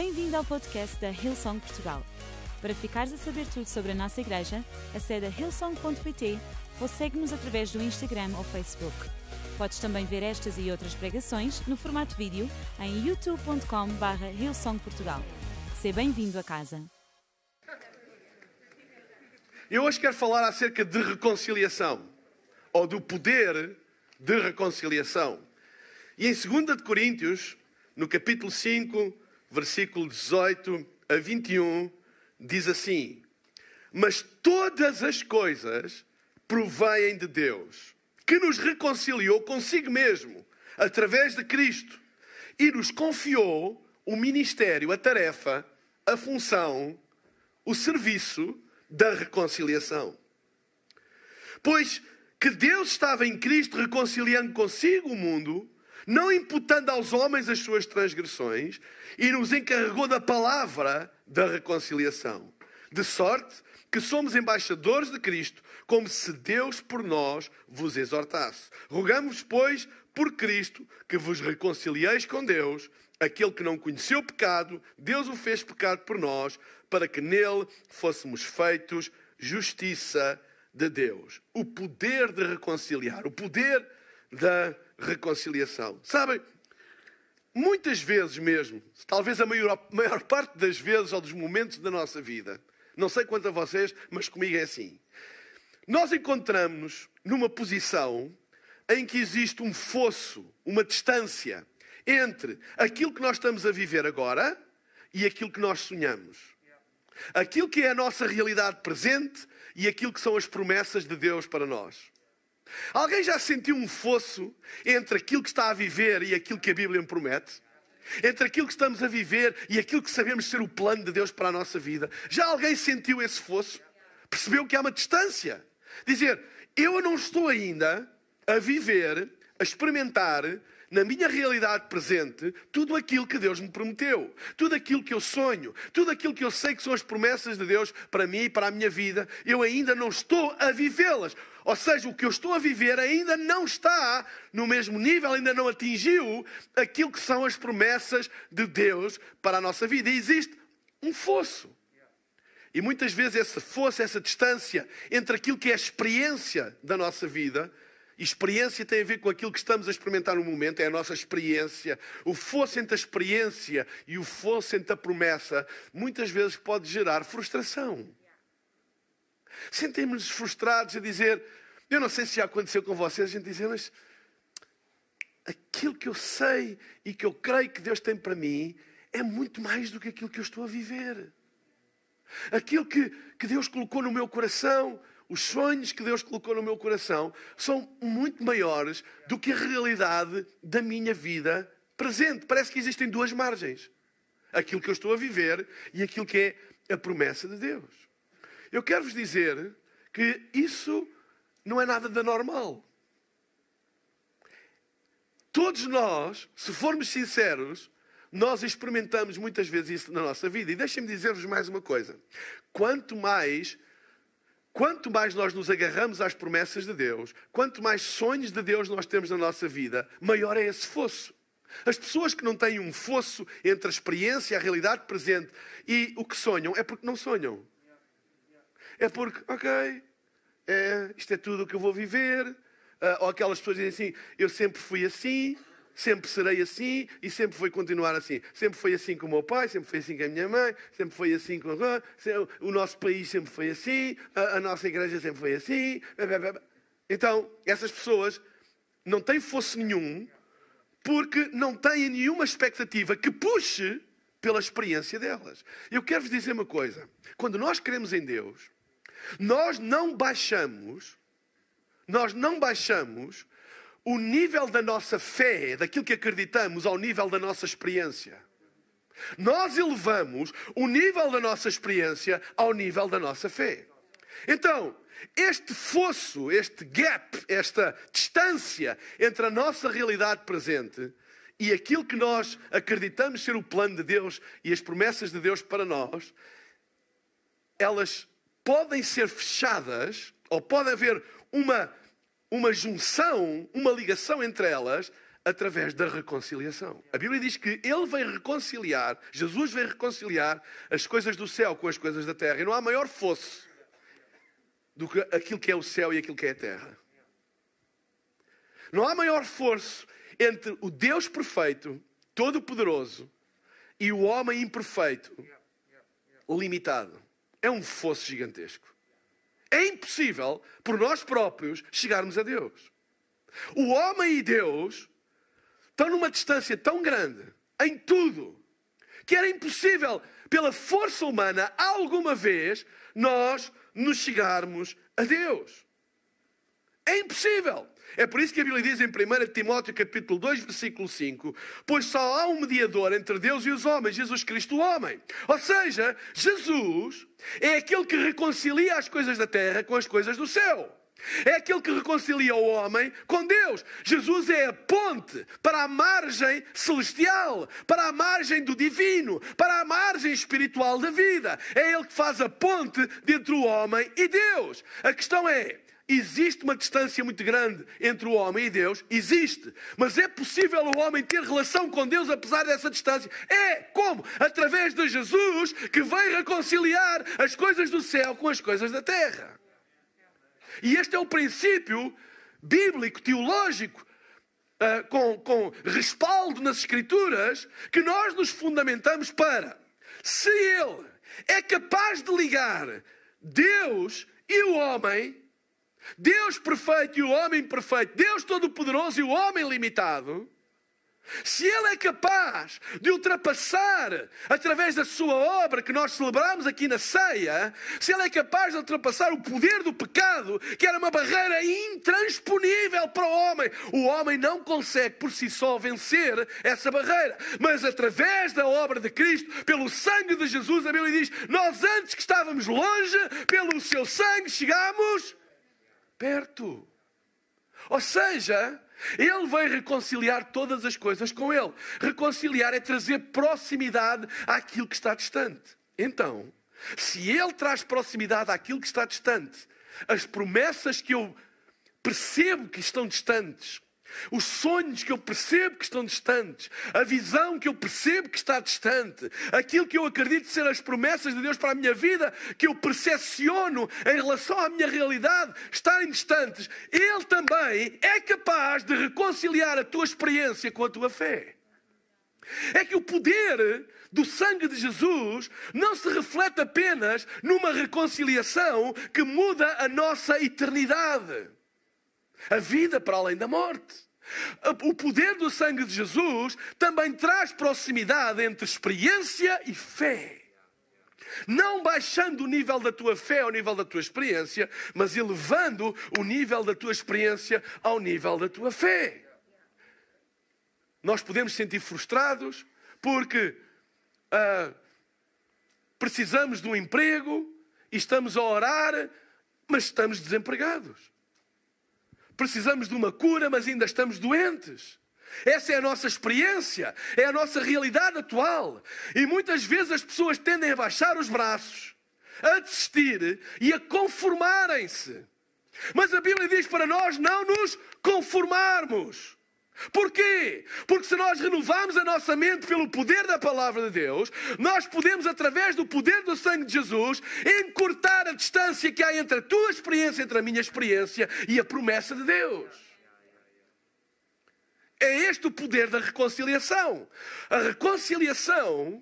Bem-vindo ao podcast da Hillsong Portugal. Para ficares a saber tudo sobre a nossa igreja, acede a hillsong.pt ou segue-nos através do Instagram ou Facebook. Podes também ver estas e outras pregações no formato vídeo em youtube.com/hillsongportugal. Seja bem-vindo a casa. Eu hoje quero falar acerca de reconciliação, ou do poder de reconciliação. E em 2 Coríntios, no capítulo 5, versículo 18 a 21, diz assim: mas todas as coisas provêm de Deus, que nos reconciliou consigo mesmo, através de Cristo, e nos confiou o ministério, a tarefa, a função, o serviço da reconciliação. Pois que Deus estava em Cristo reconciliando consigo o mundo, não imputando aos homens as suas transgressões, e nos encarregou da palavra da reconciliação. De sorte que somos embaixadores de Cristo, como se Deus por nós vos exortasse. Rogamos, pois, por Cristo, que vos reconcilieis com Deus. Aquele que não conheceu o pecado, Deus o fez pecado por nós, para que nele fôssemos feitos justiça de Deus. O poder de reconciliar, o poder da reconciliação. Sabem, muitas vezes mesmo, talvez a maior parte das vezes ou dos momentos da nossa vida, não sei quanto a vocês, mas comigo é assim. Nós encontramos-nos numa posição em que existe um fosso, uma distância entre aquilo que nós estamos a viver agora e aquilo que nós sonhamos. Aquilo que é a nossa realidade presente e aquilo que são as promessas de Deus para nós. Alguém já sentiu um fosso entre aquilo que está a viver e aquilo que a Bíblia promete? Entre aquilo que estamos a viver e aquilo que sabemos ser o plano de Deus para a nossa vida? Já alguém sentiu esse fosso? Percebeu que há uma distância? Dizer, eu não estou ainda a viver, a experimentar na minha realidade presente, tudo aquilo que Deus me prometeu, tudo aquilo que eu sonho, tudo aquilo que eu sei que são as promessas de Deus para mim e para a minha vida, eu ainda não estou a vivê-las. Ou seja, o que eu estou a viver ainda não está no mesmo nível, ainda não atingiu aquilo que são as promessas de Deus para a nossa vida. E existe um fosso. E muitas vezes esse fosso, essa distância entre aquilo que é a experiência da nossa vida. Experiência tem a ver com aquilo que estamos a experimentar no momento, é a nossa experiência. O fosso entre a experiência e o fosso entre a promessa, muitas vezes pode gerar frustração. Sentimos-nos frustrados a dizer, eu não sei se já aconteceu com vocês, a gente dizer, mas aquilo que eu sei e que eu creio que Deus tem para mim é muito mais do que aquilo que eu estou a viver. Aquilo que Deus colocou no meu coração, os sonhos que Deus colocou no meu coração são muito maiores do que a realidade da minha vida presente. Parece que existem duas margens. Aquilo que eu estou a viver e aquilo que é a promessa de Deus. Eu quero vos dizer que isso não é nada de anormal. Todos nós, se formos sinceros, nós experimentamos muitas vezes isso na nossa vida. E deixem-me dizer-vos mais uma coisa. Quanto mais nós nos agarramos às promessas de Deus, quanto mais sonhos de Deus nós temos na nossa vida, maior é esse fosso. As pessoas que não têm um fosso entre a experiência, a realidade presente e o que sonham, é porque não sonham. É porque, isto é tudo o que eu vou viver. Ou aquelas pessoas dizem assim, eu sempre fui assim, sempre serei assim e sempre vou continuar assim. Sempre foi assim com o meu pai, sempre foi assim com a minha mãe, sempre foi assim com o nosso país sempre foi assim, a nossa igreja sempre foi assim. Então, essas pessoas não têm fosso nenhum porque não têm nenhuma expectativa que puxe pela experiência delas. Eu quero-vos dizer uma coisa. Quando nós cremos em Deus, nós não baixamos o nível da nossa fé, daquilo que acreditamos, ao nível da nossa experiência. Nós elevamos o nível da nossa experiência ao nível da nossa fé. Então, este fosso, este gap, esta distância entre a nossa realidade presente e aquilo que nós acreditamos ser o plano de Deus e as promessas de Deus para nós, elas podem ser fechadas, ou pode haver uma junção, uma ligação entre elas, através da reconciliação. A Bíblia diz que Ele veio reconciliar, Jesus veio reconciliar as coisas do céu com as coisas da terra. E não há maior fosso do que aquilo que é o céu e aquilo que é a terra. Não há maior fosso entre o Deus perfeito, todo-poderoso, e o homem imperfeito, limitado. É um fosso gigantesco. É impossível, por nós próprios, chegarmos a Deus. O homem e Deus estão numa distância tão grande, em tudo, que era impossível, pela força humana, alguma vez, nós nos chegarmos a Deus. É impossível. É por isso que a Bíblia diz em 1 Timóteo capítulo 2, versículo 5, pois só há um mediador entre Deus e os homens, Jesus Cristo o homem. Ou seja, Jesus é aquele que reconcilia as coisas da terra com as coisas do céu. É aquele que reconcilia o homem com Deus. Jesus é a ponte para a margem celestial, para a margem do divino, para a margem espiritual da vida. É Ele que faz a ponte entre o homem e Deus. A questão é, existe uma distância muito grande entre o homem e Deus? Existe. Mas é possível o homem ter relação com Deus apesar dessa distância? É. Como? Através de Jesus, que vem reconciliar as coisas do céu com as coisas da terra. E este é o princípio bíblico, teológico, com respaldo nas Escrituras, que nós nos fundamentamos para. Se Ele é capaz de ligar Deus e o homem, Deus perfeito e o homem perfeito, Deus todo-poderoso e o homem limitado, se Ele é capaz de ultrapassar, através da sua obra que nós celebramos aqui na ceia, se Ele é capaz de ultrapassar o poder do pecado, que era uma barreira intransponível para o homem não consegue por si só vencer essa barreira. Mas através da obra de Cristo, pelo sangue de Jesus, a Bíblia diz, nós antes que estávamos longe, pelo seu sangue chegámos perto. Ou seja, Ele vai reconciliar todas as coisas com Ele. Reconciliar é trazer proximidade àquilo que está distante. Então, se Ele traz proximidade àquilo que está distante, as promessas que eu percebo que estão distantes, os sonhos que eu percebo que estão distantes, a visão que eu percebo que está distante, aquilo que eu acredito ser as promessas de Deus para a minha vida, que eu percepciono em relação à minha realidade, estarem distantes, Ele também é capaz de reconciliar a tua experiência com a tua fé. É que o poder do sangue de Jesus não se reflete apenas numa reconciliação que muda a nossa eternidade. A vida para além da morte. O poder do sangue de Jesus também traz proximidade entre experiência e fé. Não baixando o nível da tua fé ao nível da tua experiência, mas elevando o nível da tua experiência ao nível da tua fé. Nós podemos sentir frustrados porque precisamos de um emprego e estamos a orar, mas estamos desempregados. Precisamos de uma cura, mas ainda estamos doentes. Essa é a nossa experiência, é a nossa realidade atual. E muitas vezes as pessoas tendem a baixar os braços, a desistir e a conformarem-se. Mas a Bíblia diz para nós não nos conformarmos. Porquê? Porque se nós renovarmos a nossa mente pelo poder da Palavra de Deus, nós podemos, através do poder do sangue de Jesus, encurtar a distância que há entre a tua experiência, entre a minha experiência e a promessa de Deus. É este o poder da reconciliação. A reconciliação,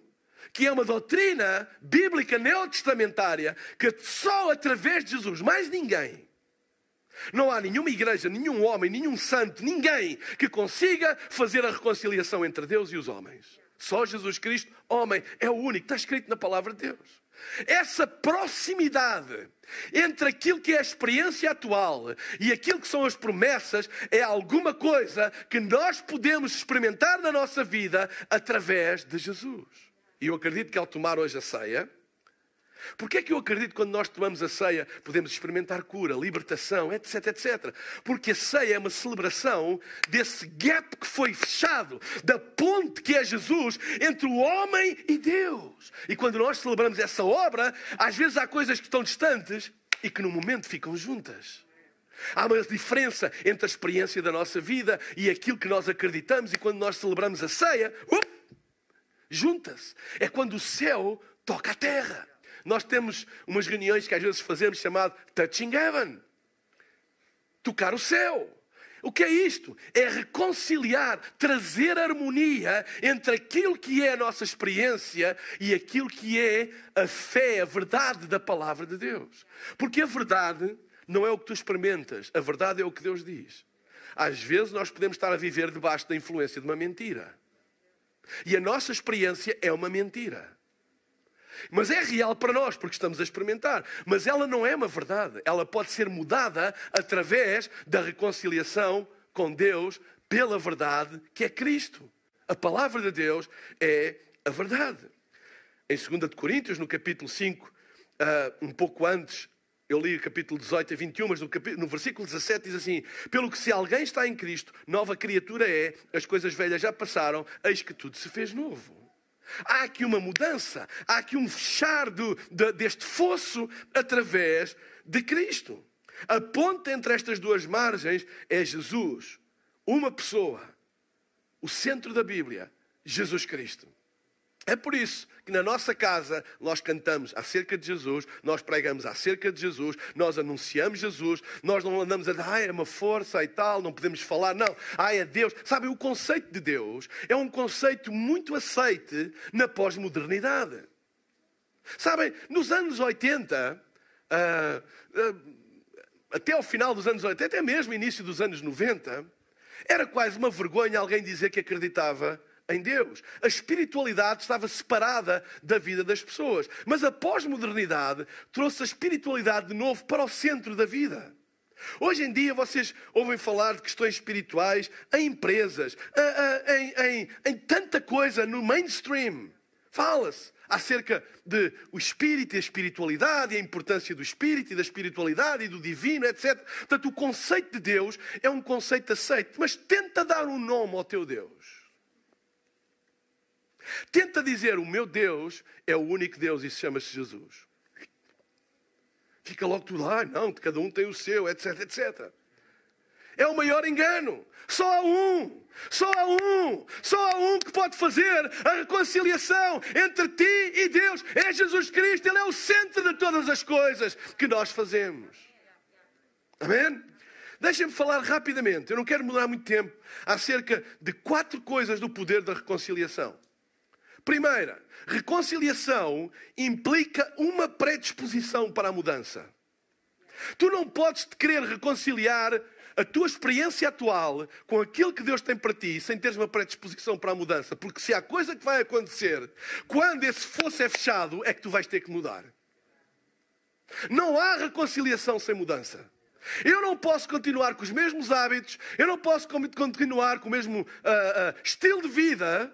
que é uma doutrina bíblica neotestamentária, que só através de Jesus, mais ninguém. Não há nenhuma igreja, nenhum homem, nenhum santo, ninguém que consiga fazer a reconciliação entre Deus e os homens. Só Jesus Cristo, homem, é o único. Está escrito na palavra de Deus. Essa proximidade entre aquilo que é a experiência atual e aquilo que são as promessas é alguma coisa que nós podemos experimentar na nossa vida através de Jesus. E eu acredito que ao tomar hoje a ceia, porque é que eu acredito que quando nós tomamos a ceia podemos experimentar cura, libertação, etc, etc? Porque a ceia é uma celebração desse gap que foi fechado, da ponte que é Jesus entre o homem e Deus. E quando nós celebramos essa obra, às vezes há coisas que estão distantes e que no momento ficam juntas. Há uma diferença entre a experiência da nossa vida e aquilo que nós acreditamos. E quando nós celebramos a ceia, junta-se. É quando o céu toca a terra. Nós temos umas reuniões que às vezes fazemos chamado Touching Heaven. Tocar o céu. O que é isto? É reconciliar, trazer harmonia entre aquilo que é a nossa experiência e aquilo que é a fé, a verdade da palavra de Deus. Porque a verdade não é o que tu experimentas, a verdade é o que Deus diz. Às vezes nós podemos estar a viver debaixo da influência de uma mentira. E a nossa experiência é uma mentira. Mas é real para nós, porque estamos a experimentar. Mas ela não é uma verdade. Ela pode ser mudada através da reconciliação com Deus pela verdade que é Cristo. A palavra de Deus é a verdade. Em 2 Coríntios, no capítulo 5, um pouco antes, eu li o capítulo 18 a 21, mas no versículo 17 diz assim: pelo que se alguém está em Cristo, nova criatura é, as coisas velhas já passaram, eis que tudo se fez novo. Há aqui uma mudança, há aqui um fechar deste fosso através de Cristo. A ponte entre estas duas margens é Jesus, uma pessoa, o centro da Bíblia, Jesus Cristo. É por isso que na nossa casa nós cantamos acerca de Jesus, nós pregamos acerca de Jesus, nós anunciamos Jesus, nós não andamos a dizer, é uma força e tal, não podemos falar, não. É Deus. Sabem, o conceito de Deus é um conceito muito aceite na pós-modernidade. Sabem, nos anos 80, até ao final dos anos 80, até mesmo início dos anos 90, era quase uma vergonha alguém dizer que acreditava em Deus. A espiritualidade estava separada da vida das pessoas. Mas a pós-modernidade trouxe a espiritualidade de novo para o centro da vida. Hoje em dia vocês ouvem falar de questões espirituais em empresas, em tanta coisa no mainstream. Fala-se acerca do espírito e a espiritualidade, e a importância do espírito e da espiritualidade e do divino, etc. Portanto, o conceito de Deus é um conceito aceito. Mas tenta dar um nome ao teu Deus. Tenta dizer, o meu Deus é o único Deus e se chama-se Jesus. Fica logo tudo lá, não, cada um tem o seu, etc, etc. É o maior engano. Só há um que pode fazer a reconciliação entre ti e Deus. É Jesus Cristo, Ele é o centro de todas as coisas que nós fazemos. Amém? Deixem-me falar rapidamente, eu não quero mudar muito tempo, acerca de 4 coisas do poder da reconciliação. Primeira, reconciliação implica uma predisposição para a mudança. Tu não podes querer reconciliar a tua experiência atual com aquilo que Deus tem para ti sem teres uma predisposição para a mudança. Porque se há coisa que vai acontecer, quando esse fosso é fechado, é que tu vais ter que mudar. Não há reconciliação sem mudança. Eu não posso continuar com os mesmos hábitos, eu não posso continuar com o mesmo estilo de vida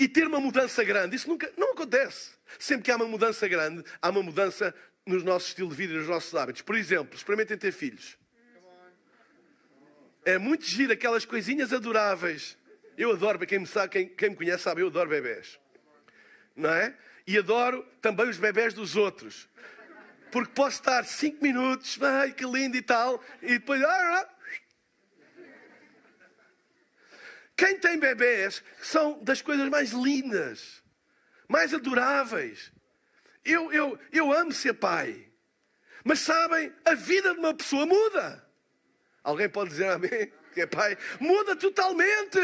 e ter uma mudança grande. Isso não acontece. Sempre que há uma mudança grande, há uma mudança nos nossos estilos de vida e nos nossos hábitos. Por exemplo, experimentem ter filhos. É muito giro aquelas coisinhas adoráveis. Eu adoro, para quem me conhece sabe, eu adoro bebés. Não é? E adoro também os bebés dos outros. Porque posso estar 5 minutos, ai que lindo e tal, e depois... Quem tem bebés são das coisas mais lindas, mais adoráveis. Eu amo ser pai. Mas sabem, a vida de uma pessoa muda. Alguém pode dizer amém? Que é pai? Muda totalmente.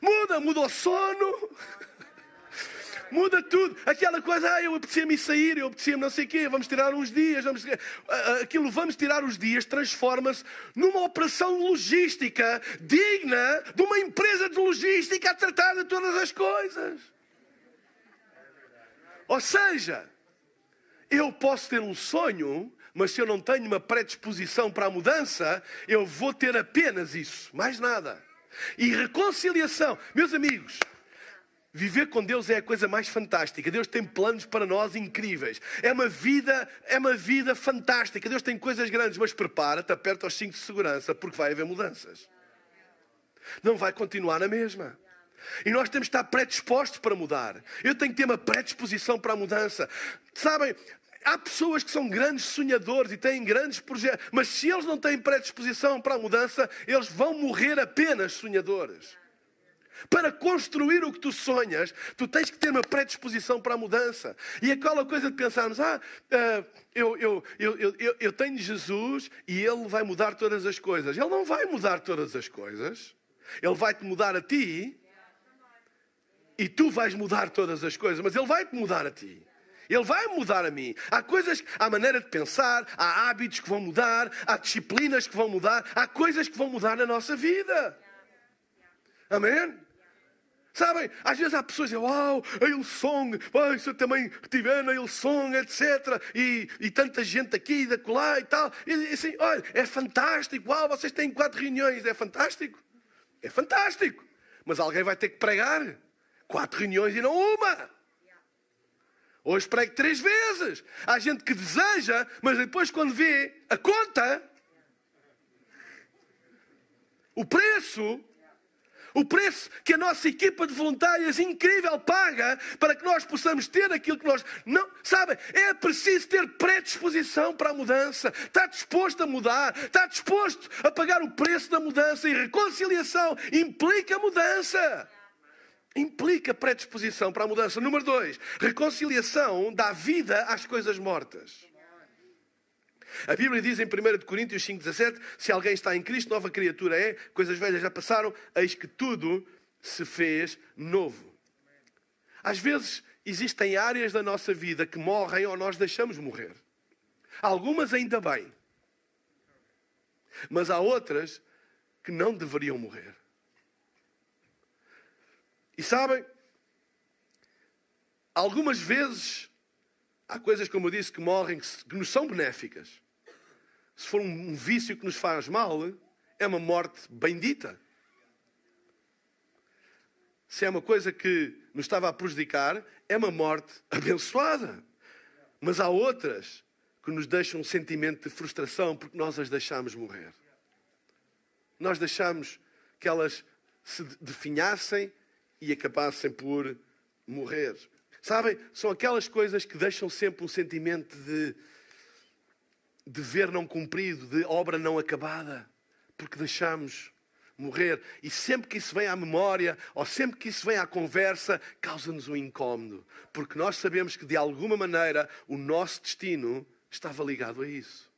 Muda o sono. Muda tudo. Aquela coisa, eu apetecia-me sair, eu apetecia-me não sei o quê, vamos tirar uns dias. Vamos tirar uns dias, transforma-se numa operação logística digna de uma empresa de logística a tratar de todas as coisas. Ou seja, eu posso ter um sonho, mas se eu não tenho uma predisposição para a mudança, eu vou ter apenas isso, mais nada. E reconciliação. Meus amigos, viver com Deus é a coisa mais fantástica. Deus tem planos para nós incríveis. É uma vida fantástica. Deus tem coisas grandes, mas prepara-te, aperta os cintos de segurança, porque vai haver mudanças. Não vai continuar na mesma. E nós temos que estar predispostos para mudar. Eu tenho que ter uma predisposição para a mudança. Sabem, Há pessoas que são grandes sonhadores e têm grandes projetos, mas se eles não têm predisposição para a mudança, eles vão morrer apenas sonhadores. Para construir o que tu sonhas, tu tens que ter uma predisposição para a mudança. E aquela coisa de pensarmos, eu tenho Jesus e Ele vai mudar todas as coisas. Ele não vai mudar todas as coisas. Ele vai-te mudar a ti e tu vais mudar todas as coisas, mas Ele vai-te mudar a ti. Ele vai mudar a mim. Há coisas, há maneira de pensar, há hábitos que vão mudar, há disciplinas que vão mudar, há coisas que vão mudar na nossa vida. Amém? Sabem, às vezes há pessoas que dizem, uau, a Hillsong, se eu também estiver na Hillsong, etc. E tanta gente aqui, da colar e tal. E assim, olha, é fantástico, uau, vocês têm 4 reuniões, é fantástico? É fantástico. Mas alguém vai ter que pregar 4 reuniões e não uma. Hoje prego 3 vezes. Há gente que deseja, mas depois quando vê a conta, o preço que a nossa equipa de voluntários incrível paga para que nós possamos ter aquilo que nós... Não, sabem, é preciso ter predisposição para a mudança. Está disposto a mudar, está disposto a pagar o preço da mudança, e reconciliação implica mudança. Implica predisposição para a mudança. Número 2, reconciliação dá vida às coisas mortas. A Bíblia diz em 1 Coríntios 5,17, se alguém está em Cristo, nova criatura é, coisas velhas já passaram, eis que tudo se fez novo. Às vezes existem áreas da nossa vida que morrem ou nós deixamos morrer. Algumas ainda bem, mas há outras que não deveriam morrer. E sabem, algumas vezes há coisas, como eu disse, que morrem, que nos são benéficas. Se for um vício que nos faz mal, é uma morte bendita. Se é uma coisa que nos estava a prejudicar, é uma morte abençoada. Mas há outras que nos deixam um sentimento de frustração porque nós as deixámos morrer. Nós deixámos que elas se definhassem e acabassem por morrer. Sabem, são aquelas coisas que deixam sempre um sentimento de dever não cumprido, de obra não acabada, porque deixamos morrer. E sempre que isso vem à memória, ou sempre que isso vem à conversa, causa-nos um incómodo, porque nós sabemos que, de alguma maneira, o nosso destino estava ligado a isso.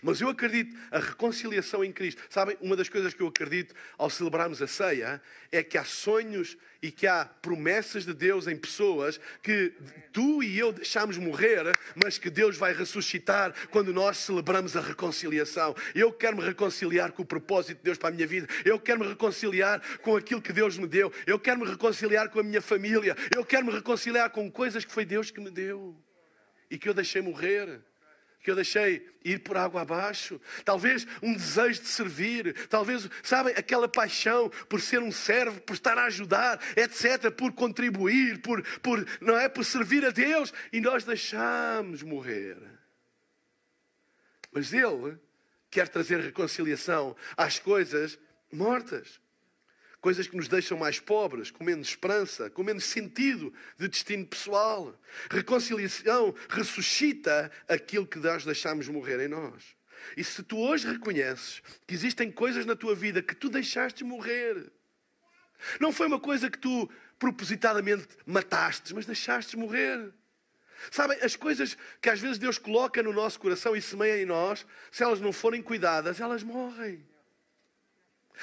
Mas eu acredito, a reconciliação em Cristo. Sabem, uma das coisas que eu acredito ao celebrarmos a ceia é que há sonhos e que há promessas de Deus em pessoas que tu e eu deixámos morrer, mas que Deus vai ressuscitar quando nós celebramos a reconciliação. Eu quero me reconciliar com o propósito de Deus para a minha vida. Eu quero me reconciliar com aquilo que Deus me deu. Eu quero me reconciliar com a minha família. Eu quero me reconciliar com coisas que foi Deus que me deu e que eu deixei morrer, que eu deixei ir por água abaixo. Talvez um desejo de servir, talvez, sabem, aquela paixão por ser um servo, por estar a ajudar, etc., por contribuir, por servir a Deus, e nós deixamos morrer. Mas Ele quer trazer reconciliação às coisas mortas. Coisas que nos deixam mais pobres, com menos esperança, com menos sentido de destino pessoal. Reconciliação ressuscita aquilo que nós deixámos morrer em nós. E se tu hoje reconheces que existem coisas na tua vida que tu deixaste morrer, não foi uma coisa que tu propositadamente mataste, mas deixaste morrer. Sabem, as coisas que às vezes Deus coloca no nosso coração e semeia em nós, se elas não forem cuidadas, elas morrem.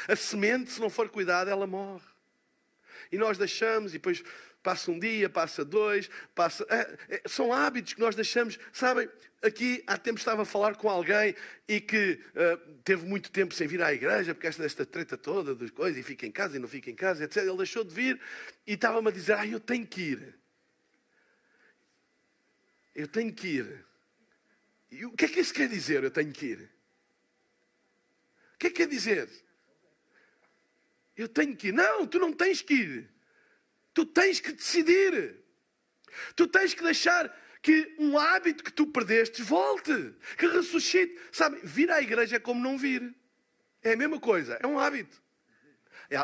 A semente, se não for cuidada, ela morre. E nós deixamos, e depois passa um dia, passa dois, passa... são hábitos que nós deixamos. Sabem, aqui há tempo estava a falar com alguém e que teve muito tempo sem vir à igreja, porque esta treta toda das coisas, e fica em casa e não fica em casa, etc. Ele deixou de vir e estava-me a dizer, eu tenho que ir. Eu tenho que ir. E o que é que isso quer dizer, eu tenho que ir? O que é que quer dizer? Eu tenho que ir. Não, tu não tens que ir. Tu tens que decidir. Tu tens que deixar que um hábito que tu perdeste volte, que ressuscite. Sabe, vir à igreja é como não vir. É a mesma coisa, é um hábito.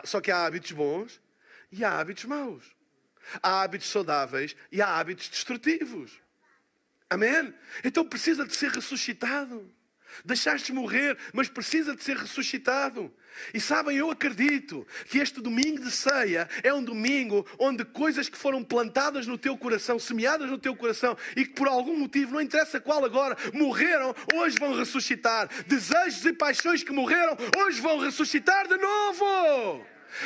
Só que há hábitos bons e há hábitos maus. Há hábitos saudáveis e há hábitos destrutivos. Amém? Então precisa de ser ressuscitado. Deixaste morrer, mas precisa de ser ressuscitado. E sabem, eu acredito que este domingo de ceia é um domingo onde coisas que foram plantadas no teu coração, semeadas no teu coração e que por algum motivo, não interessa qual agora, morreram, hoje vão ressuscitar. Desejos e paixões que morreram, hoje vão ressuscitar de novo.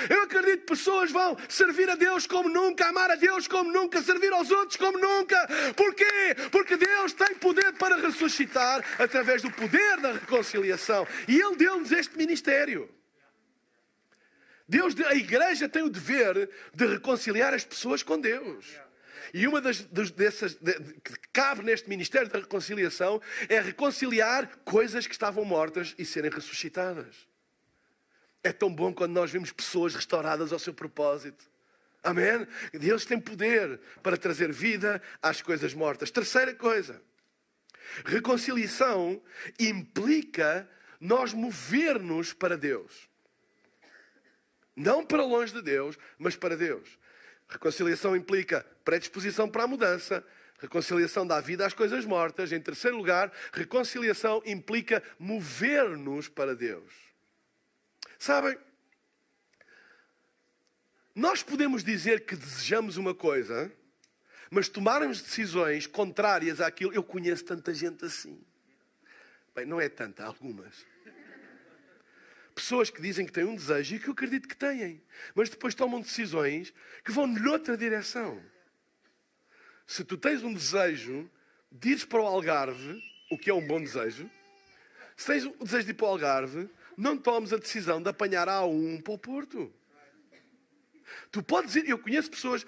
Eu acredito que pessoas vão servir a Deus como nunca, amar a Deus como nunca, servir aos outros como nunca. Porquê? Porque Deus tem poder para ressuscitar através do poder da reconciliação. E Ele deu-nos este ministério. Deus, a Igreja tem o dever de reconciliar as pessoas com Deus. E uma que cabe neste ministério da reconciliação é reconciliar coisas que estavam mortas e serem ressuscitadas. É tão bom quando nós vemos pessoas restauradas ao seu propósito. Amém? Deus tem poder para trazer vida às coisas mortas. Terceira coisa. Reconciliação implica nós mover-nos para Deus. Não para longe de Deus, mas para Deus. Reconciliação implica predisposição para a mudança. Reconciliação dá vida às coisas mortas. Em terceiro lugar, reconciliação implica mover-nos para Deus. Sabem, nós podemos dizer que desejamos uma coisa, mas tomarmos decisões contrárias àquilo. Eu conheço tanta gente assim. Bem, não é tanta, algumas. Pessoas que dizem que têm um desejo e que eu acredito que têm, mas depois tomam decisões que vão noutra direção. Se tu tens um desejo, dizes para o Algarve, o que é um bom desejo. Se tens o desejo de ir para o Algarve, não tomes a decisão de apanhar a A1 para o Porto. Tu podes ir... Eu conheço pessoas,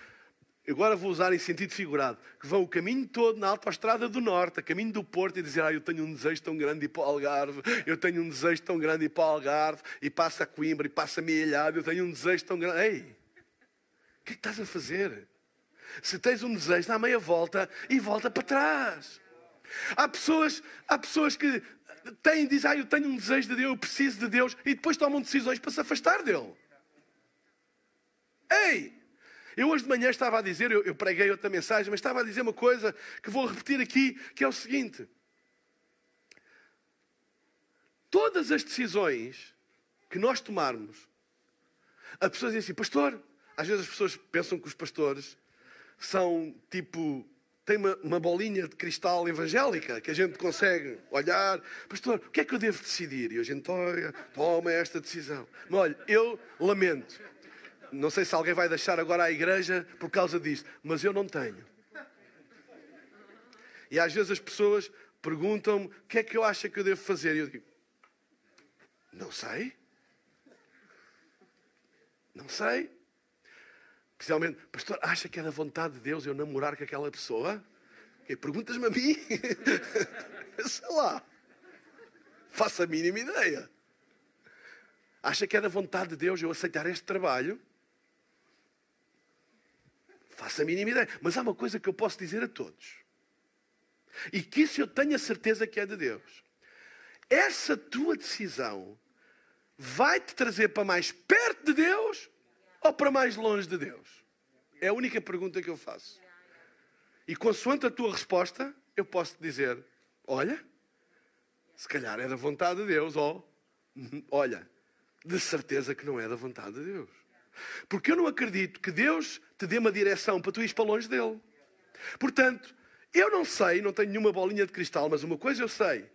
agora vou usar em sentido figurado, que vão o caminho todo na autoestrada do Norte, a caminho do Porto, e dizer, eu tenho um desejo tão grande de ir para o Algarve, eu tenho um desejo tão grande de ir para o Algarve, e passa a Coimbra, e passa a Mealhado, eu tenho um desejo tão grande... Ei, o que é que estás a fazer? Se tens um desejo, dá meia volta e volta para trás. Há pessoas que... dizem, eu tenho um desejo de Deus, eu preciso de Deus, e depois tomam decisões para se afastar dele. Ei! Eu hoje de manhã estava a dizer, eu preguei outra mensagem, mas estava a dizer uma coisa que vou repetir aqui, que é o seguinte. Todas as decisões que nós tomarmos, as pessoas dizem assim, pastor, às vezes as pessoas pensam que os pastores são tipo... Tem uma bolinha de cristal evangélica que a gente consegue olhar. Pastor, o que é que eu devo decidir? E a gente olha, toma esta decisão. Mas olha, eu lamento. Não sei se alguém vai deixar agora a igreja por causa disto, mas eu não tenho. E às vezes as pessoas perguntam-me o que é que eu acho que eu devo fazer. E eu digo, não sei. Não sei. Especialmente, pastor, acha que é da vontade de Deus eu namorar com aquela pessoa? E perguntas-me a mim? Sei lá. Faço a mínima ideia. Acha que é da vontade de Deus eu aceitar este trabalho? Faço a mínima ideia. Mas há uma coisa que eu posso dizer a todos. E que isso eu tenho a certeza que é de Deus. Essa tua decisão vai-te trazer para mais perto de Deus... ou para mais longe de Deus? É a única pergunta que eu faço. E consoante a tua resposta, eu posso te dizer, olha, se calhar é da vontade de Deus, ou, olha, de certeza que não é da vontade de Deus. Porque eu não acredito que Deus te dê uma direção para tu ires para longe dele. Portanto, eu não sei, não tenho nenhuma bolinha de cristal, mas uma coisa eu sei,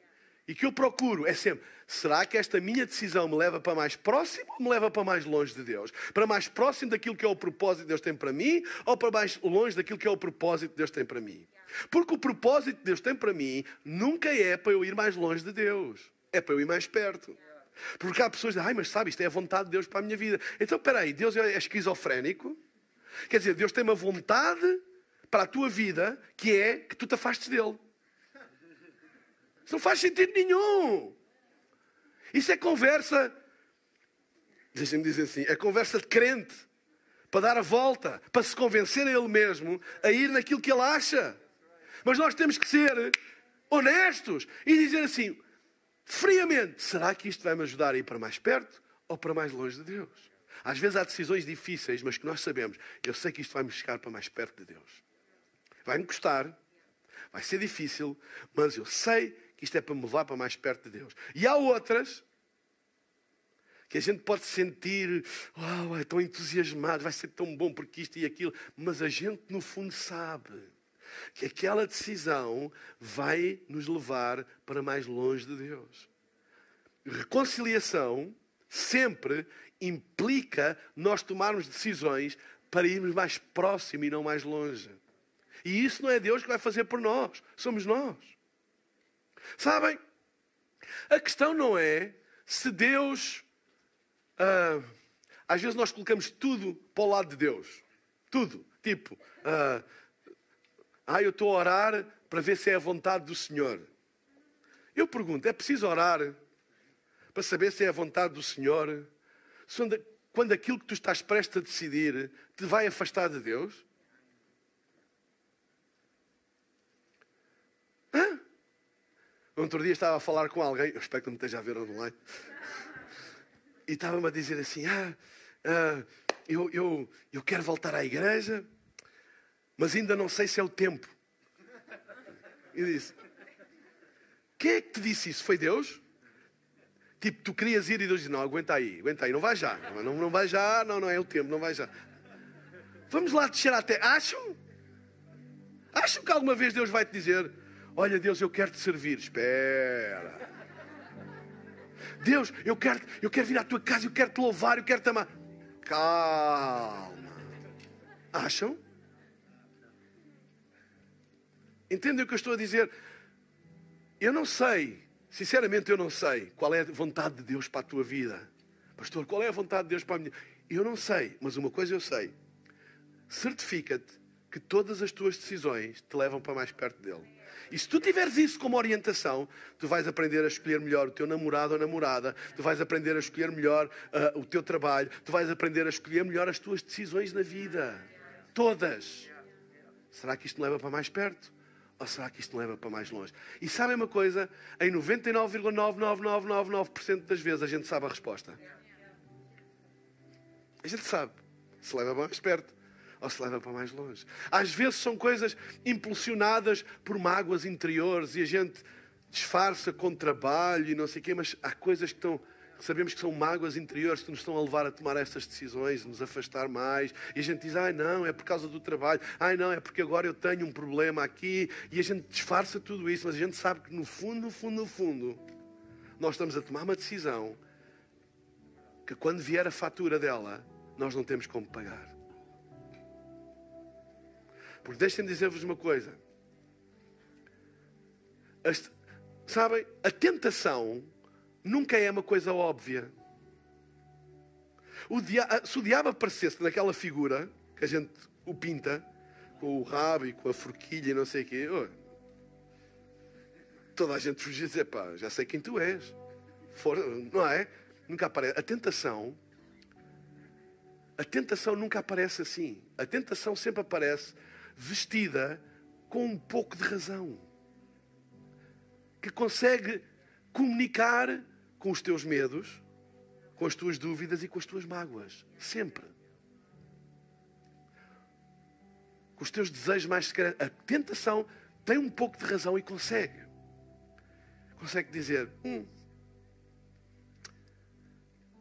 e que eu procuro é sempre, será que esta minha decisão me leva para mais próximo ou me leva para mais longe de Deus? Para mais próximo daquilo que é o propósito que Deus tem para mim ou para mais longe daquilo que é o propósito que Deus tem para mim? Porque o propósito que Deus tem para mim nunca é para eu ir mais longe de Deus. É para eu ir mais perto. Porque há pessoas que dizem, mas sabe, isto é a vontade de Deus para a minha vida. Então, espera aí, Deus é esquizofrénico? Quer dizer, Deus tem uma vontade para a tua vida que é que tu te afastes dele. Isso não faz sentido nenhum. Isso é conversa, deixem-me dizer assim, é conversa de crente, para dar a volta, para se convencer a ele mesmo, a ir naquilo que ele acha. Mas nós temos que ser honestos e dizer assim, friamente, será que isto vai me ajudar a ir para mais perto ou para mais longe de Deus? Às vezes há decisões difíceis, mas que nós sabemos, eu sei que isto vai me chegar para mais perto de Deus. Vai-me custar, vai ser difícil, mas eu sei que isto é para me levar para mais perto de Deus. E há outras que a gente pode sentir, uau, é tão entusiasmado, vai ser tão bom porque isto e aquilo, mas a gente no fundo sabe que aquela decisão vai nos levar para mais longe de Deus. Reconciliação sempre implica nós tomarmos decisões para irmos mais próximo e não mais longe. E isso não é Deus que vai fazer por nós, somos nós. Sabem? A questão não é se Deus... às vezes nós colocamos tudo para o lado de Deus. Tudo. Tipo, eu estou a orar para ver se é a vontade do Senhor. Eu pergunto, é preciso orar para saber se é a vontade do Senhor? Quando aquilo que tu estás prestes a decidir te vai afastar de Deus? Hã? Outro dia estava a falar com alguém, eu espero que não me esteja a ver online, e estava-me a dizer assim, eu quero voltar à igreja, mas ainda não sei se é o tempo. E disse, quem é que te disse isso? Foi Deus? Tipo, tu querias ir e Deus disse, não, aguenta aí, não vai já. Não vai já, não é o tempo, não vai já. Vamos lá descer até... Acham que alguma vez Deus vai te dizer, olha Deus, eu quero te servir. Espera. Deus, eu quero vir à tua casa, eu quero te louvar, eu quero te amar. Calma. Acham? Entendem o que eu estou a dizer? Eu não sei... Sinceramente, eu não sei qual é a vontade de Deus para a tua vida. Pastor, qual é a vontade de Deus para a minha vida? Eu não sei, mas uma coisa eu sei. Certifica-te que todas as tuas decisões te levam para mais perto dele. E se tu tiveres isso como orientação, tu vais aprender a escolher melhor o teu namorado ou namorada, tu vais aprender a escolher melhor o teu trabalho, tu vais aprender a escolher melhor as tuas decisões na vida. Todas. Será que isto me leva para mais perto? Ou será que isto me leva para mais longe? E sabem uma coisa? Em 99,99999% das vezes a gente sabe a resposta. A gente sabe. Se leva para mais perto ou se leva para mais longe. Às vezes são coisas impulsionadas por mágoas interiores e a gente disfarça com trabalho e não sei o quê, mas há coisas que estão... Sabemos que são mágoas interiores que nos estão a levar a tomar estas decisões, nos afastar mais. E a gente diz, não, é por causa do trabalho. Não, é porque agora eu tenho um problema aqui. E a gente disfarça tudo isso, mas a gente sabe que no fundo, nós estamos a tomar uma decisão que quando vier a fatura dela, nós não temos como pagar. Porque deixem-me dizer-vos uma coisa. Sabem, a tentação... nunca é uma coisa óbvia. Se o diabo aparecesse naquela figura, que a gente o pinta, com o rabo e com a forquilha e não sei o quê, toda a gente fugia e dizia, já sei quem tu és. Não é? Nunca aparece. A tentação nunca aparece assim. A tentação sempre aparece vestida com um pouco de razão. Que consegue comunicar... com os teus medos, com as tuas dúvidas e com as tuas mágoas. Sempre. Com os teus desejos mais secretos. A tentação tem um pouco de razão e consegue. Consegue dizer,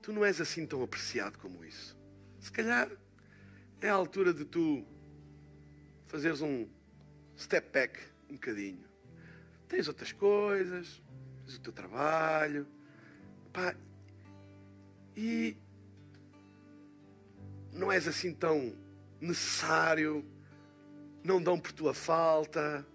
tu não és assim tão apreciado como isso. Se calhar é a altura de tu fazeres um step back um bocadinho. Tens outras coisas, tens o teu trabalho... e não és assim tão necessário, não dão por tua falta.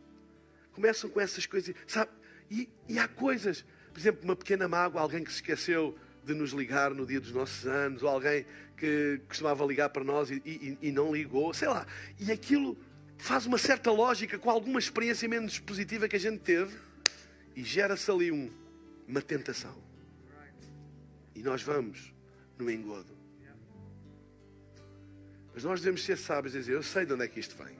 Começam com essas coisas, sabe? E há coisas, por exemplo, uma pequena mágoa, alguém que se esqueceu de nos ligar no dia dos nossos anos, ou alguém que costumava ligar para nós e não ligou, sei lá. E aquilo faz uma certa lógica com alguma experiência menos positiva que a gente teve e gera-se ali uma tentação. E nós vamos no engodo. Mas nós devemos ser sábios e dizer, eu sei de onde é que isto vem.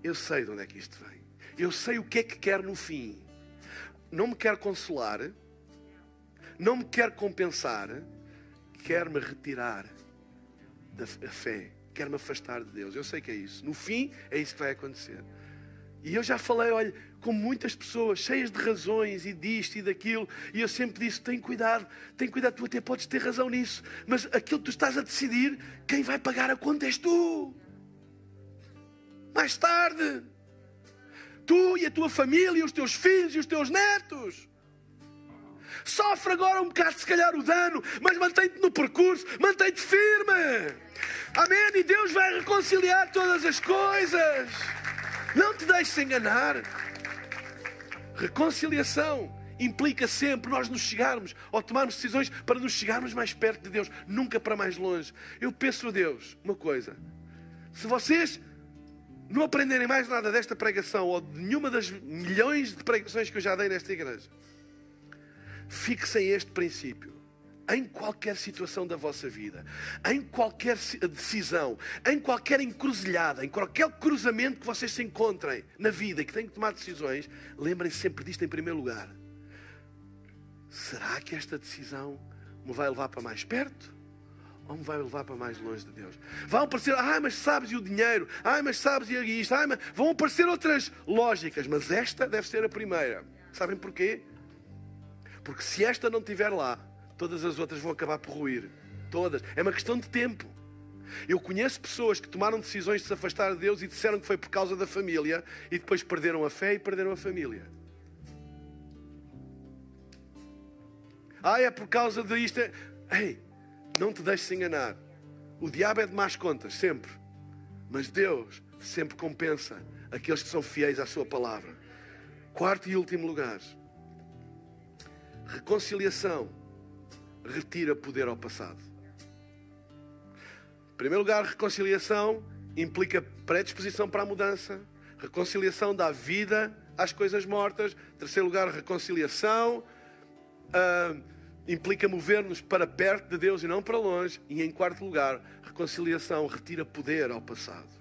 Eu sei de onde é que isto vem. Eu sei o que é que quero no fim. Não me quero consolar. Não me quero compensar. Quero-me retirar da fé. Quero-me afastar de Deus. Eu sei que é isso. No fim, é isso que vai acontecer. E eu já falei, olha, com muitas pessoas cheias de razões e disto e daquilo. E eu sempre disse, tem cuidado, tu até podes ter razão nisso. Mas aquilo que tu estás a decidir, quem vai pagar a conta és tu. Mais tarde. Tu e a tua família, e os teus filhos e os teus netos. Sofre agora um bocado, se calhar, o dano, mas mantém-te no percurso, mantém-te firme. Amém? E Deus vai reconciliar todas as coisas. Não te deixes enganar. Reconciliação implica sempre nós nos chegarmos ou tomarmos decisões para nos chegarmos mais perto de Deus, nunca para mais longe. Eu peço a Deus uma coisa. Se vocês não aprenderem mais nada desta pregação ou de nenhuma das milhões de pregações que eu já dei nesta igreja, fixem este princípio. Em qualquer situação da vossa vida, em qualquer decisão, em qualquer encruzilhada, em qualquer cruzamento que vocês se encontrem na vida e que tenham que tomar decisões, lembrem-se sempre disto em primeiro lugar. Será que esta decisão me vai levar para mais perto? Ou me vai levar para mais longe de Deus? Vão aparecer, mas sabes, e o dinheiro? Mas sabes, e isto? Mas... Vão aparecer outras lógicas, mas esta deve ser a primeira. Sabem porquê? Porque se esta não estiver lá, todas as outras vão acabar por ruir. Todas. É uma questão de tempo. Eu conheço pessoas que tomaram decisões de se afastar de Deus e disseram que foi por causa da família e depois perderam a fé e perderam a família. É por causa de isto. Ei, não te deixes enganar. O diabo é de más contas, sempre. Mas Deus sempre compensa aqueles que são fiéis à sua palavra. Quarto e último lugar. Reconciliação retira poder ao passado. Em primeiro lugar, reconciliação implica predisposição para a mudança. Reconciliação dá vida às coisas mortas. Em terceiro lugar, reconciliação implica mover-nos para perto de Deus e não para longe. E em quarto lugar, reconciliação retira poder ao passado.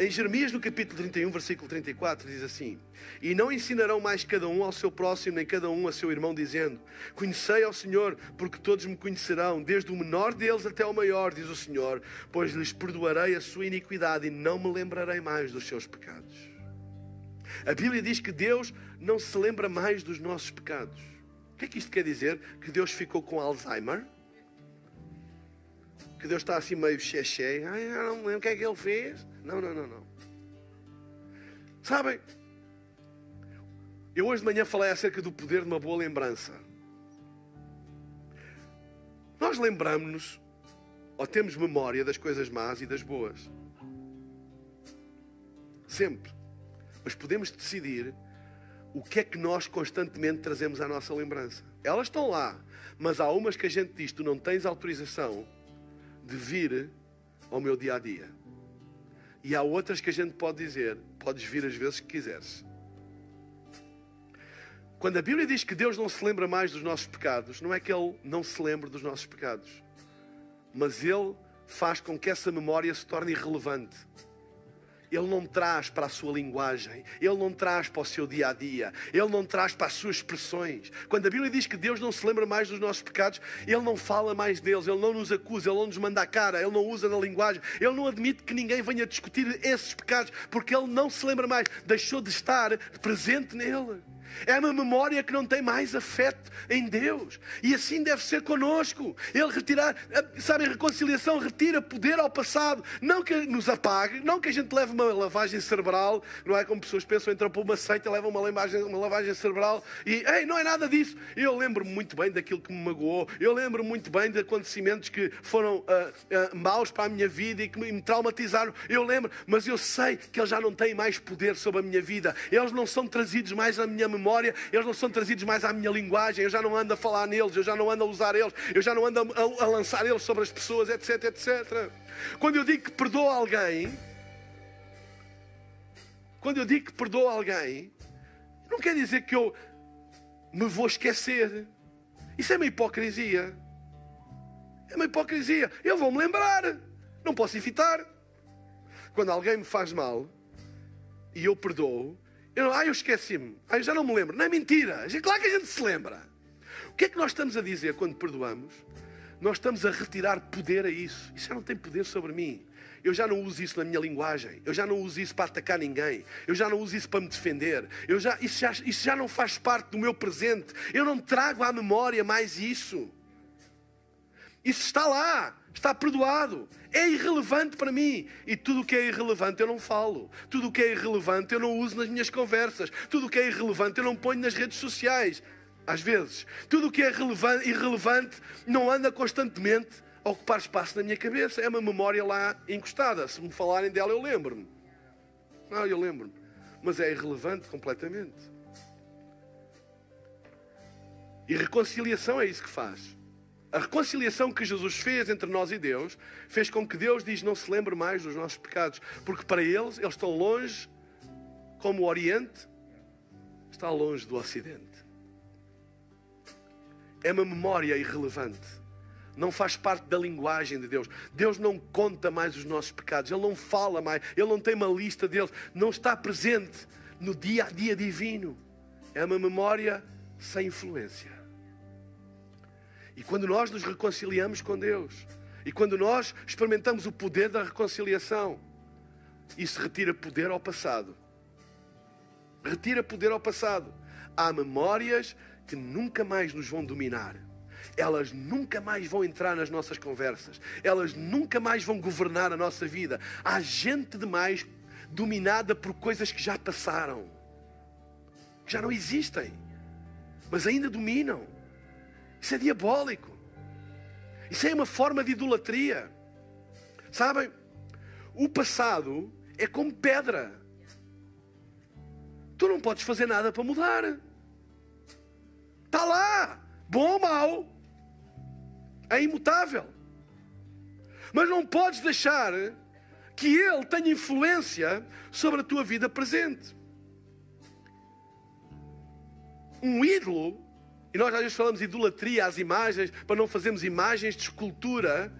Em Jeremias, no capítulo 31, versículo 34, diz assim: E não ensinarão mais cada um ao seu próximo, nem cada um a seu irmão, dizendo: Conhecei ao Senhor, porque todos me conhecerão, desde o menor deles até o maior, diz o Senhor, pois lhes perdoarei a sua iniquidade e não me lembrarei mais dos seus pecados. A Bíblia diz que Deus não se lembra mais dos nossos pecados. O que é que isto quer dizer? Que Deus ficou com Alzheimer? Que Deus está assim meio xexé? Eu não me lembro o que é que Ele fez. Não. Sabem? Eu hoje de manhã falei acerca do poder de uma boa lembrança. Nós lembramos-nos, ou temos memória das coisas más e das boas. Sempre. Mas podemos decidir o que é que nós constantemente trazemos à nossa lembrança. Elas estão lá, mas há umas que a gente diz: tu não tens autorização de vir ao meu dia-a-dia. E há outras que a gente pode dizer: podes vir às vezes que quiseres. Quando a Bíblia diz que Deus não se lembra mais dos nossos pecados, não é que Ele não se lembre dos nossos pecados, mas Ele faz com que essa memória se torne irrelevante. Ele não traz para a sua linguagem, Ele não traz para o seu dia-a-dia, Ele não traz para as suas expressões. Quando a Bíblia diz que Deus não se lembra mais dos nossos pecados, Ele não fala mais deles, Ele não nos acusa, Ele não nos manda a cara, Ele não usa na linguagem, Ele não admite que ninguém venha discutir esses pecados, porque Ele não se lembra mais, deixou de estar presente nele. É uma memória que não tem mais afeto em Deus. E assim deve ser conosco. Ele retirar, sabe, a reconciliação retira poder ao passado. Não que nos apague, não que a gente leve uma lavagem cerebral. Não é como pessoas pensam, entram para uma seita, levam uma lavagem cerebral e não é nada disso. Eu lembro-me muito bem daquilo que me magoou. Eu lembro-me muito bem de acontecimentos que foram maus para a minha vida e que me traumatizaram. Eu lembro, mas eu sei que eles já não têm mais poder sobre a minha vida. Eles não são trazidos mais à minha memória. Eles não são trazidos mais à minha linguagem, eu já não ando a falar neles, eu já não ando a usar eles, eu já não ando a lançar eles sobre as pessoas, etc, etc. Quando eu digo que perdoo alguém, não quer dizer que eu me vou esquecer. Isso é uma hipocrisia. Eu vou-me lembrar, não posso evitar. Quando alguém me faz mal e eu perdoo, eu esqueci-me. Eu já não me lembro. Não é mentira. Claro que a gente se lembra. O que é que nós estamos a dizer quando perdoamos? Nós estamos a retirar poder a isso. Isso já não tem poder sobre mim. eu já não uso isso na minha linguagem, eu já não uso isso para atacar ninguém, eu já não uso isso para me defender, isso já não faz parte do meu presente, eu não trago à memória mais isso. Isso está lá, está perdoado, é irrelevante para mim. E tudo o que é irrelevante eu não falo, tudo o que é irrelevante eu não uso nas minhas conversas, tudo o que é irrelevante eu não ponho nas redes sociais, às vezes. Tudo o que é irrelevante não anda constantemente a ocupar espaço na minha cabeça. É uma memória lá encostada, se me falarem dela eu lembro-me. Não, eu lembro-me, mas é irrelevante completamente. E reconciliação é isso que faz. A reconciliação que Jesus fez entre nós e Deus, fez com que Deus diz, não se lembre mais dos nossos pecados. Porque para eles, eles estão longe, como o Oriente está longe do Ocidente. É uma memória irrelevante. Não faz parte da linguagem de Deus. Deus não conta mais os nossos pecados. Ele não fala mais. Ele não tem uma lista deles. Não está presente no dia a dia divino. É uma memória sem influência. E quando nós nos reconciliamos com Deus, e quando nós experimentamos o poder da reconciliação, isso retira poder ao passado. Retira poder ao passado. Há memórias que nunca mais nos vão dominar. Elas nunca mais vão entrar nas nossas conversas. Elas nunca mais vão governar a nossa vida. Há gente demais dominada por coisas que já passaram, que já não existem, mas ainda dominam. Isso é diabólico. Isso é uma forma de idolatria. Sabem? O passado é como pedra. Tu não podes fazer nada para mudar. Está lá. Bom ou mau. É imutável. Mas não podes deixar que ele tenha influência sobre a tua vida presente. Um ídolo... E nós às vezes falamos idolatria às imagens, para não fazermos imagens de escultura,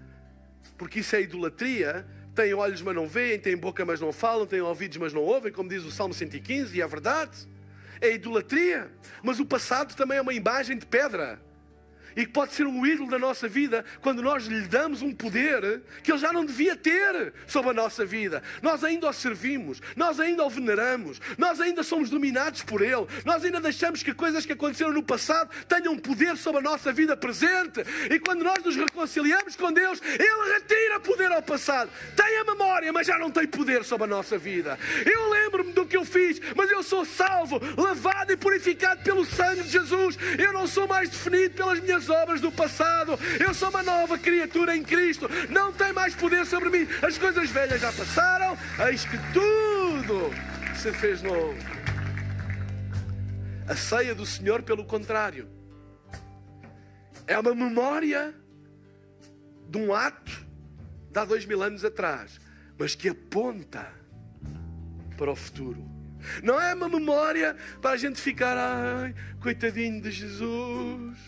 porque isso é idolatria. Tem olhos mas não veem, tem boca mas não falam, tem ouvidos mas não ouvem, como diz o Salmo 115, e é verdade. É idolatria. Mas o passado também é uma imagem de pedra. E que pode ser um ídolo da nossa vida quando nós lhe damos um poder que ele já não devia ter sobre a nossa vida. Nós ainda o servimos, nós ainda o veneramos, nós ainda somos dominados por ele, nós ainda deixamos que coisas que aconteceram no passado tenham poder sobre a nossa vida presente. E quando nós nos reconciliamos com Deus, ele retira poder ao passado. Tem a memória, mas já não tem poder sobre a nossa vida. Eu lembro-me do que eu fiz, mas eu sou salvo, lavado e purificado pelo sangue de Jesus. Eu não sou mais definido pelas minhas obras do passado, eu sou uma nova criatura em Cristo, não tem mais poder sobre mim, as coisas velhas já passaram, eis que tudo se fez novo. A ceia do Senhor, pelo contrário, é uma memória de um ato de há 2000 anos atrás, mas que aponta para o futuro. Não é uma memória para a gente ficar, ai, coitadinho de Jesus,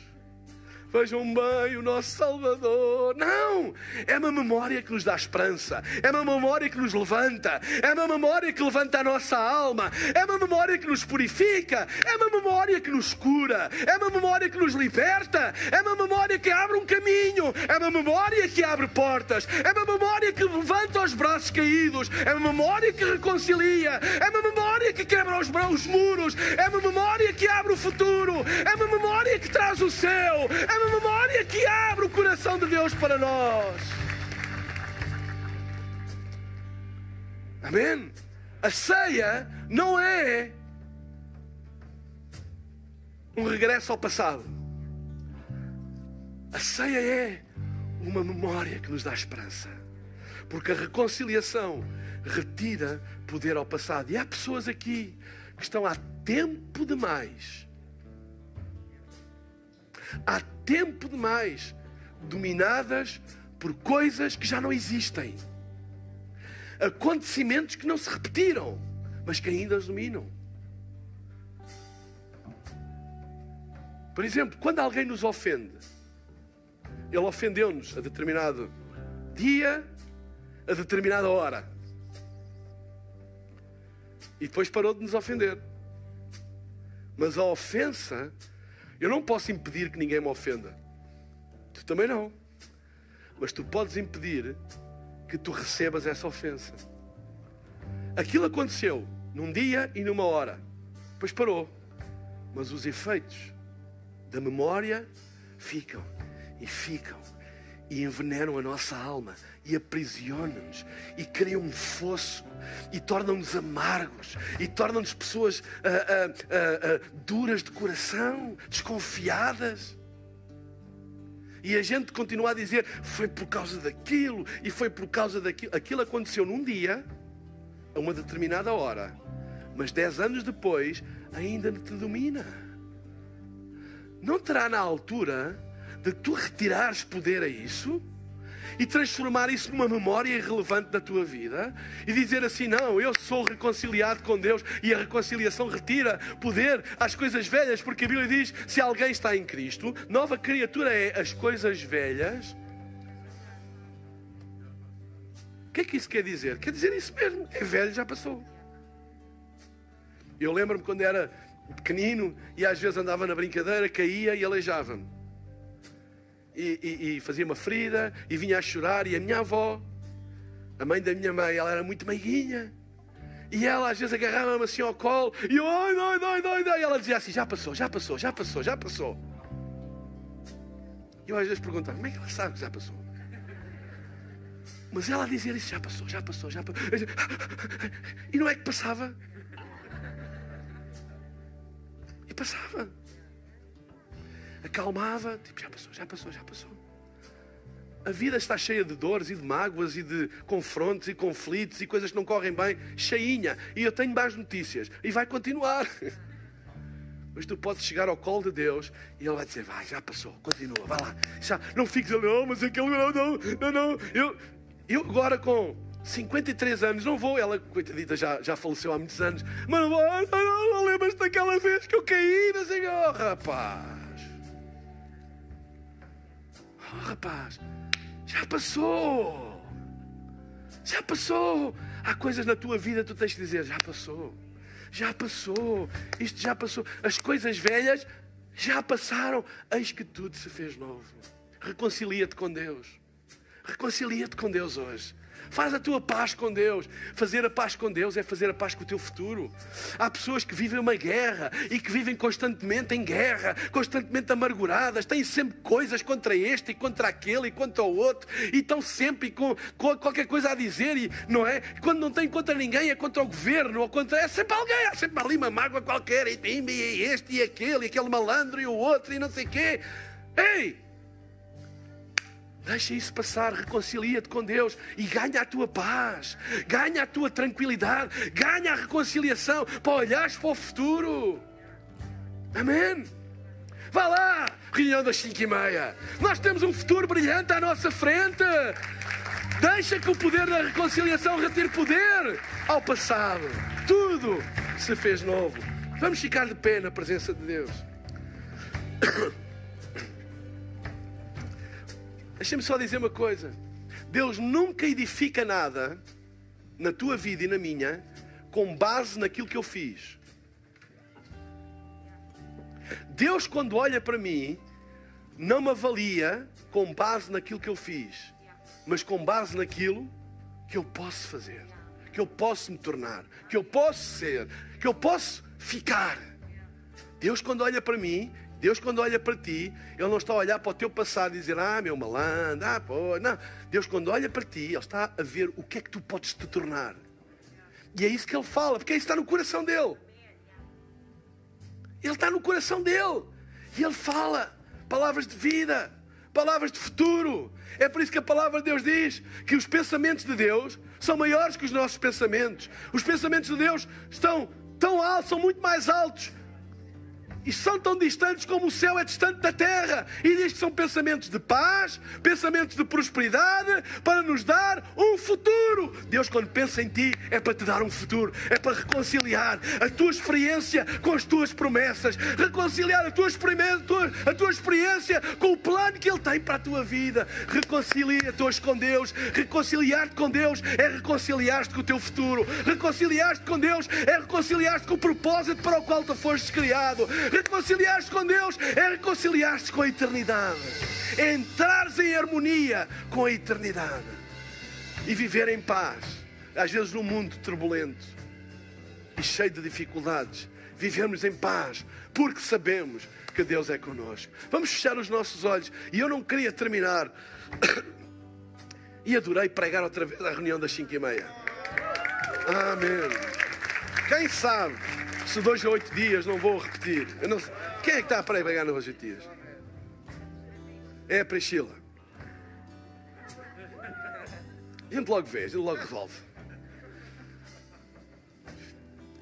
vejam bem o nosso Salvador. Não! É uma memória que nos dá esperança. É uma memória que nos levanta. É uma memória que levanta a nossa alma. É uma memória que nos purifica. É uma memória que nos cura. É uma memória que nos liberta. É uma memória que abre um caminho. É uma memória que abre portas. É uma memória que levanta os braços caídos. É uma memória que reconcilia. É uma memória que quebra os muros. É uma memória que abre o futuro. É uma memória que traz o céu. É uma memória que abre o coração de Deus para nós. Amém? A ceia não é um regresso ao passado. A ceia é uma memória que nos dá esperança. Porque a reconciliação retira poder ao passado. E há pessoas aqui que estão há tempo demais. Há tempo demais dominadas por coisas que já não existem. Acontecimentos que não se repetiram, mas que ainda as dominam. Por exemplo, quando alguém nos ofende, ele ofendeu-nos a determinado dia, a determinada hora. E depois parou de nos ofender. Mas a ofensa... Eu não posso impedir que ninguém me ofenda. Tu também não. Mas tu podes impedir que tu recebas essa ofensa. Aquilo aconteceu num dia e numa hora, depois parou, mas os efeitos da memória ficam e envenenam a nossa alma e aprisionam-nos e criam um fosso e tornam-nos amargos e tornam-nos pessoas duras de coração, desconfiadas. E a gente continua a dizer, foi por causa daquilo e foi por causa daquilo. Aquilo aconteceu num dia, a uma determinada hora, mas 10 anos depois ainda te domina. Não terá na altura de tu retirares poder a isso e transformar isso numa memória irrelevante da tua vida e dizer assim, não, eu sou reconciliado com Deus e a reconciliação retira poder às coisas velhas, porque a Bíblia diz, se alguém está em Cristo, nova criatura é, as coisas velhas. O que é que isso quer dizer? Quer dizer isso mesmo, é velho, já passou. Eu lembro-me quando era pequenino e às vezes andava na brincadeira, caía e aleijava-me. E fazia uma ferida e vinha a chorar, e a minha avó, a mãe da minha mãe, ela era muito meiguinha, e ela às vezes agarrava-me assim ao colo e eu, ai, dói, dói, dói, dói, e ela dizia assim, já passou, já passou, já passou, já passou. E eu às vezes perguntava, como é que ela sabe que já passou? Mas ela dizia isso, já passou, já passou, já passou, e não é que passava. E passava. Acalmava, tipo, já passou, já passou, já passou. A vida está cheia de dores e de mágoas e de confrontos e conflitos e coisas que não correm bem, cheinha. E eu tenho más notícias. E vai continuar. Mas tu podes chegar ao colo de Deus e Ele vai dizer, vai, já passou, continua, vai lá. Já, não fiques ali, não, mas aquele, não, não, não, não. Eu agora com 53 anos, não vou, ela, coitadita, já faleceu há muitos anos, mas não vou, não lembras daquela vez que eu caí, não sei, oh, rapaz, já passou, já passou. Há coisas na tua vida que tu tens de dizer, já passou, já passou, isto já passou, as coisas velhas já passaram, eis que tudo se fez novo. Reconcilia-te com Deus, reconcilia-te com Deus hoje. Faz a tua paz com Deus. Fazer a paz com Deus é fazer a paz com o teu futuro. Há pessoas que vivem uma guerra e que vivem constantemente em guerra, constantemente amarguradas, têm sempre coisas contra este e contra aquele e contra o outro, e estão sempre com qualquer coisa a dizer, e, não é? Quando não tem contra ninguém, é contra o governo, ou contra, é sempre alguém, há sempre ali uma mágoa qualquer, e este e aquele malandro e o outro e não sei o quê. Ei! Deixa isso passar, reconcilia-te com Deus e ganha a tua paz, ganha a tua tranquilidade, ganha a reconciliação para olhares para o futuro. Amém? Vá lá, reunião das 5:30. Nós temos um futuro brilhante à nossa frente. Deixa que o poder da reconciliação retire poder ao passado. Tudo se fez novo. Vamos ficar de pé na presença de Deus. Deixa-me só dizer uma coisa. Deus nunca edifica nada na tua vida e na minha com base naquilo que eu fiz. Deus, quando olha para mim, não me avalia com base naquilo que eu fiz, mas com base naquilo que eu posso fazer, que eu posso me tornar, que eu posso ser, que eu posso ficar. Deus, quando olha para mim, Deus, quando olha para ti, Ele não está a olhar para o teu passado e dizer, ah, meu malandro, ah, pô, não. Deus, quando olha para ti, Ele está a ver o que é que tu podes te tornar. E é isso que Ele fala, porque isso está no coração dEle. Ele está no coração dEle. E Ele fala palavras de vida, palavras de futuro. É por isso que a palavra de Deus diz que os pensamentos de Deus são maiores que os nossos pensamentos. Os pensamentos de Deus estão tão altos, são muito mais altos, e são tão distantes como o céu é distante da terra. E diz que são pensamentos de paz, pensamentos de prosperidade, para nos dar um futuro. Deus, quando pensa em ti, é para te dar um futuro. É para reconciliar a tua experiência com as tuas promessas. Reconciliar a tua experiência com o plano que Ele tem para a tua vida. Reconcilia-te hoje com Deus. Reconciliar-te com Deus é reconciliar-te com o teu futuro. Reconciliar-te com Deus é reconciliar-te com o propósito para o qual tu foste criado. Reconciliar-te com Deus é reconciliar-te com a eternidade. É entrares em harmonia com a eternidade. e viver em paz, às vezes num mundo turbulento e cheio de dificuldades. Vivemos em paz, porque sabemos que Deus é connosco. Vamos fechar os nossos olhos. E eu não queria terminar. E adorei pregar outra vez a reunião das 5:30. Amém. Quem sabe, se 2 a 8 dias não vou repetir. Eu não sei. Quem é que está a pregar nos 8 dias? É a Priscila. A gente logo vê, a gente logo resolve.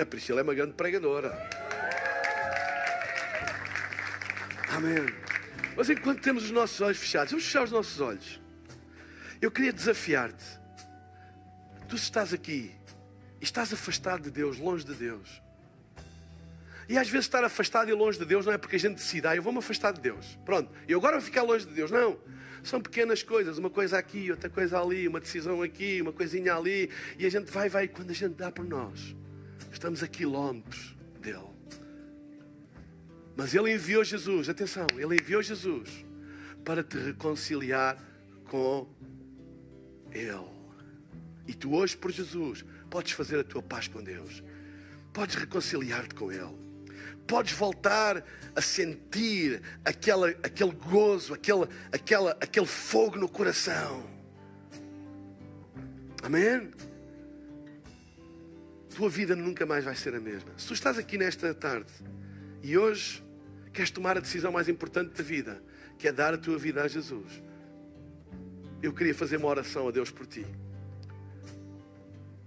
A Priscila é uma grande pregadora. Amém. Mas enquanto temos os nossos olhos fechados, vamos fechar os nossos olhos. Eu queria desafiar-te. Tu estás aqui e estás afastado de Deus, longe de Deus. E às vezes estar afastado e longe de Deus não é porque a gente decida, eu vou-me afastar de Deus. Pronto, eu agora vou ficar longe de Deus. Não, são pequenas coisas, uma coisa aqui, outra coisa ali, uma decisão aqui, uma coisinha ali. E a gente vai, quando a gente dá por nós, estamos a quilómetros dEle. Mas Ele enviou Jesus, atenção, Ele enviou Jesus para te reconciliar com Ele. E tu hoje, por Jesus, podes fazer a tua paz com Deus. Podes reconciliar-te com Ele. Podes voltar a sentir aquele gozo, aquele fogo no coração. Amém? Tua vida nunca mais vai ser a mesma. Se tu estás aqui nesta tarde e hoje queres tomar a decisão mais importante da vida, que é dar a tua vida a Jesus, eu queria fazer uma oração a Deus por ti.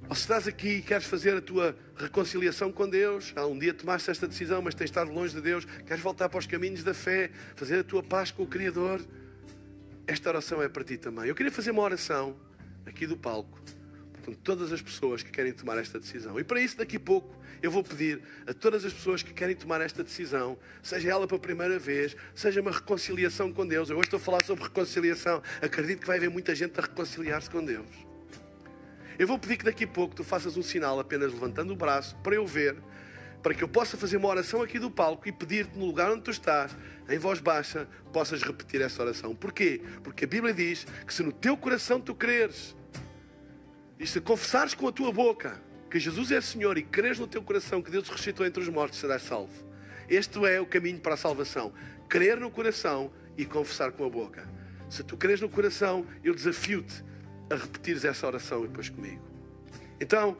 Ou se estás aqui e queres fazer a tua reconciliação com Deus, há um dia tomaste esta decisão, mas tens estado longe de Deus, queres voltar para os caminhos da fé, fazer a tua paz com o Criador, esta oração é para ti também. Eu queria fazer uma oração aqui do palco com todas as pessoas que querem tomar esta decisão. E para isso, daqui a pouco, eu vou pedir a todas as pessoas que querem tomar esta decisão, seja ela pela primeira vez, seja uma reconciliação com Deus. Eu hoje estou a falar sobre reconciliação. Acredito que vai haver muita gente a reconciliar-se com Deus. Eu vou pedir que daqui a pouco tu faças um sinal apenas levantando o braço para eu ver, para que eu possa fazer uma oração aqui do palco e pedir-te no lugar onde tu estás, em voz baixa, possas repetir essa oração. Porquê? Porque a Bíblia diz que se no teu coração tu creres e se confessares com a tua boca que Jesus é Senhor e creres no teu coração que Deus ressuscitou entre os mortos, serás salvo. Este é o caminho para a salvação. Crer no coração e confessar com a boca. Se tu creres no coração, eu desafio-te a repetires essa oração e depois comigo. Então,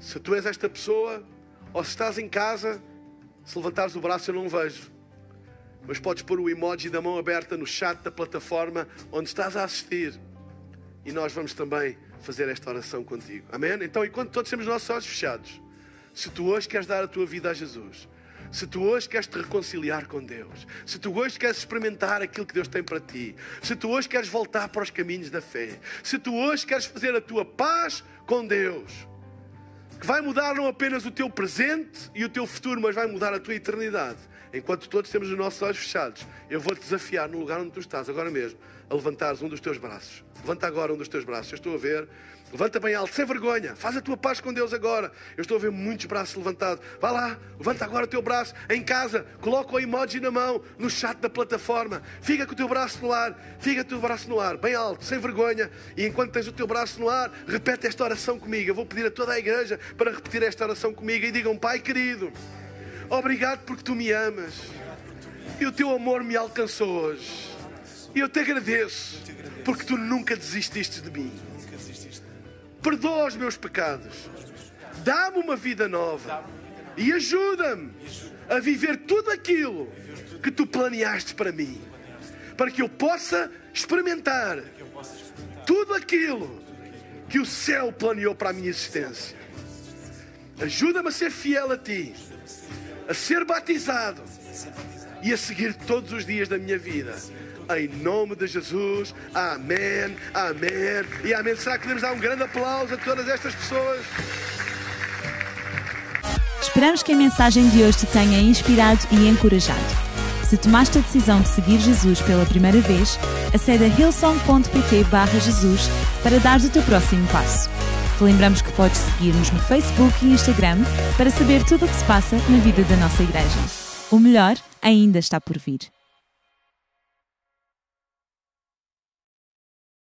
se tu és esta pessoa, ou se estás em casa, se levantares o braço eu não vejo, mas podes pôr o emoji da mão aberta no chat da plataforma onde estás a assistir e nós vamos também fazer esta oração contigo. Amém? Então, enquanto todos temos os nossos olhos fechados, se tu hoje queres dar a tua vida a Jesus, se tu hoje queres te reconciliar com Deus, se tu hoje queres experimentar aquilo que Deus tem para ti, se tu hoje queres voltar para os caminhos da fé, se tu hoje queres fazer a tua paz com Deus, que vai mudar não apenas o teu presente e o teu futuro, mas vai mudar a tua eternidade. Enquanto todos temos os nossos olhos fechados, eu vou-te desafiar no lugar onde tu estás, agora mesmo, a levantares um dos teus braços. Levanta agora um dos teus braços, eu estou a ver. Levanta bem alto, sem vergonha. Faz a tua paz com Deus agora. Eu estou a ver muitos braços levantados. Vai lá, levanta agora o teu braço. Em casa, coloca o emoji na mão, no chat da plataforma. Fica com o teu braço no ar. Fica o teu braço no ar, bem alto, sem vergonha. E enquanto tens o teu braço no ar, repete esta oração comigo. Eu vou pedir a toda a igreja para repetir esta oração comigo. E digam, Pai querido, obrigado porque Tu me amas. E o Teu amor me alcançou hoje. E eu Te agradeço porque Tu nunca desististe de mim. Perdoa os meus pecados. Dá-me uma vida nova. E ajuda-me a viver tudo aquilo que Tu planeaste para mim. Para que eu possa experimentar tudo aquilo que o céu planeou para a minha existência. Ajuda-me a ser fiel a Ti. A ser batizado. E a seguir todos os dias da minha vida. Em nome de Jesus, amém, amém e amém. Será que podemos dar um grande aplauso a todas estas pessoas? Esperamos que a mensagem de hoje te tenha inspirado e encorajado. Se tomaste a decisão de seguir Jesus pela primeira vez, acede a hillsong.pt/Jesus para dares o teu próximo passo. Te lembramos que podes seguir-nos no Facebook e Instagram para saber tudo o que se passa na vida da nossa igreja. O melhor ainda está por vir.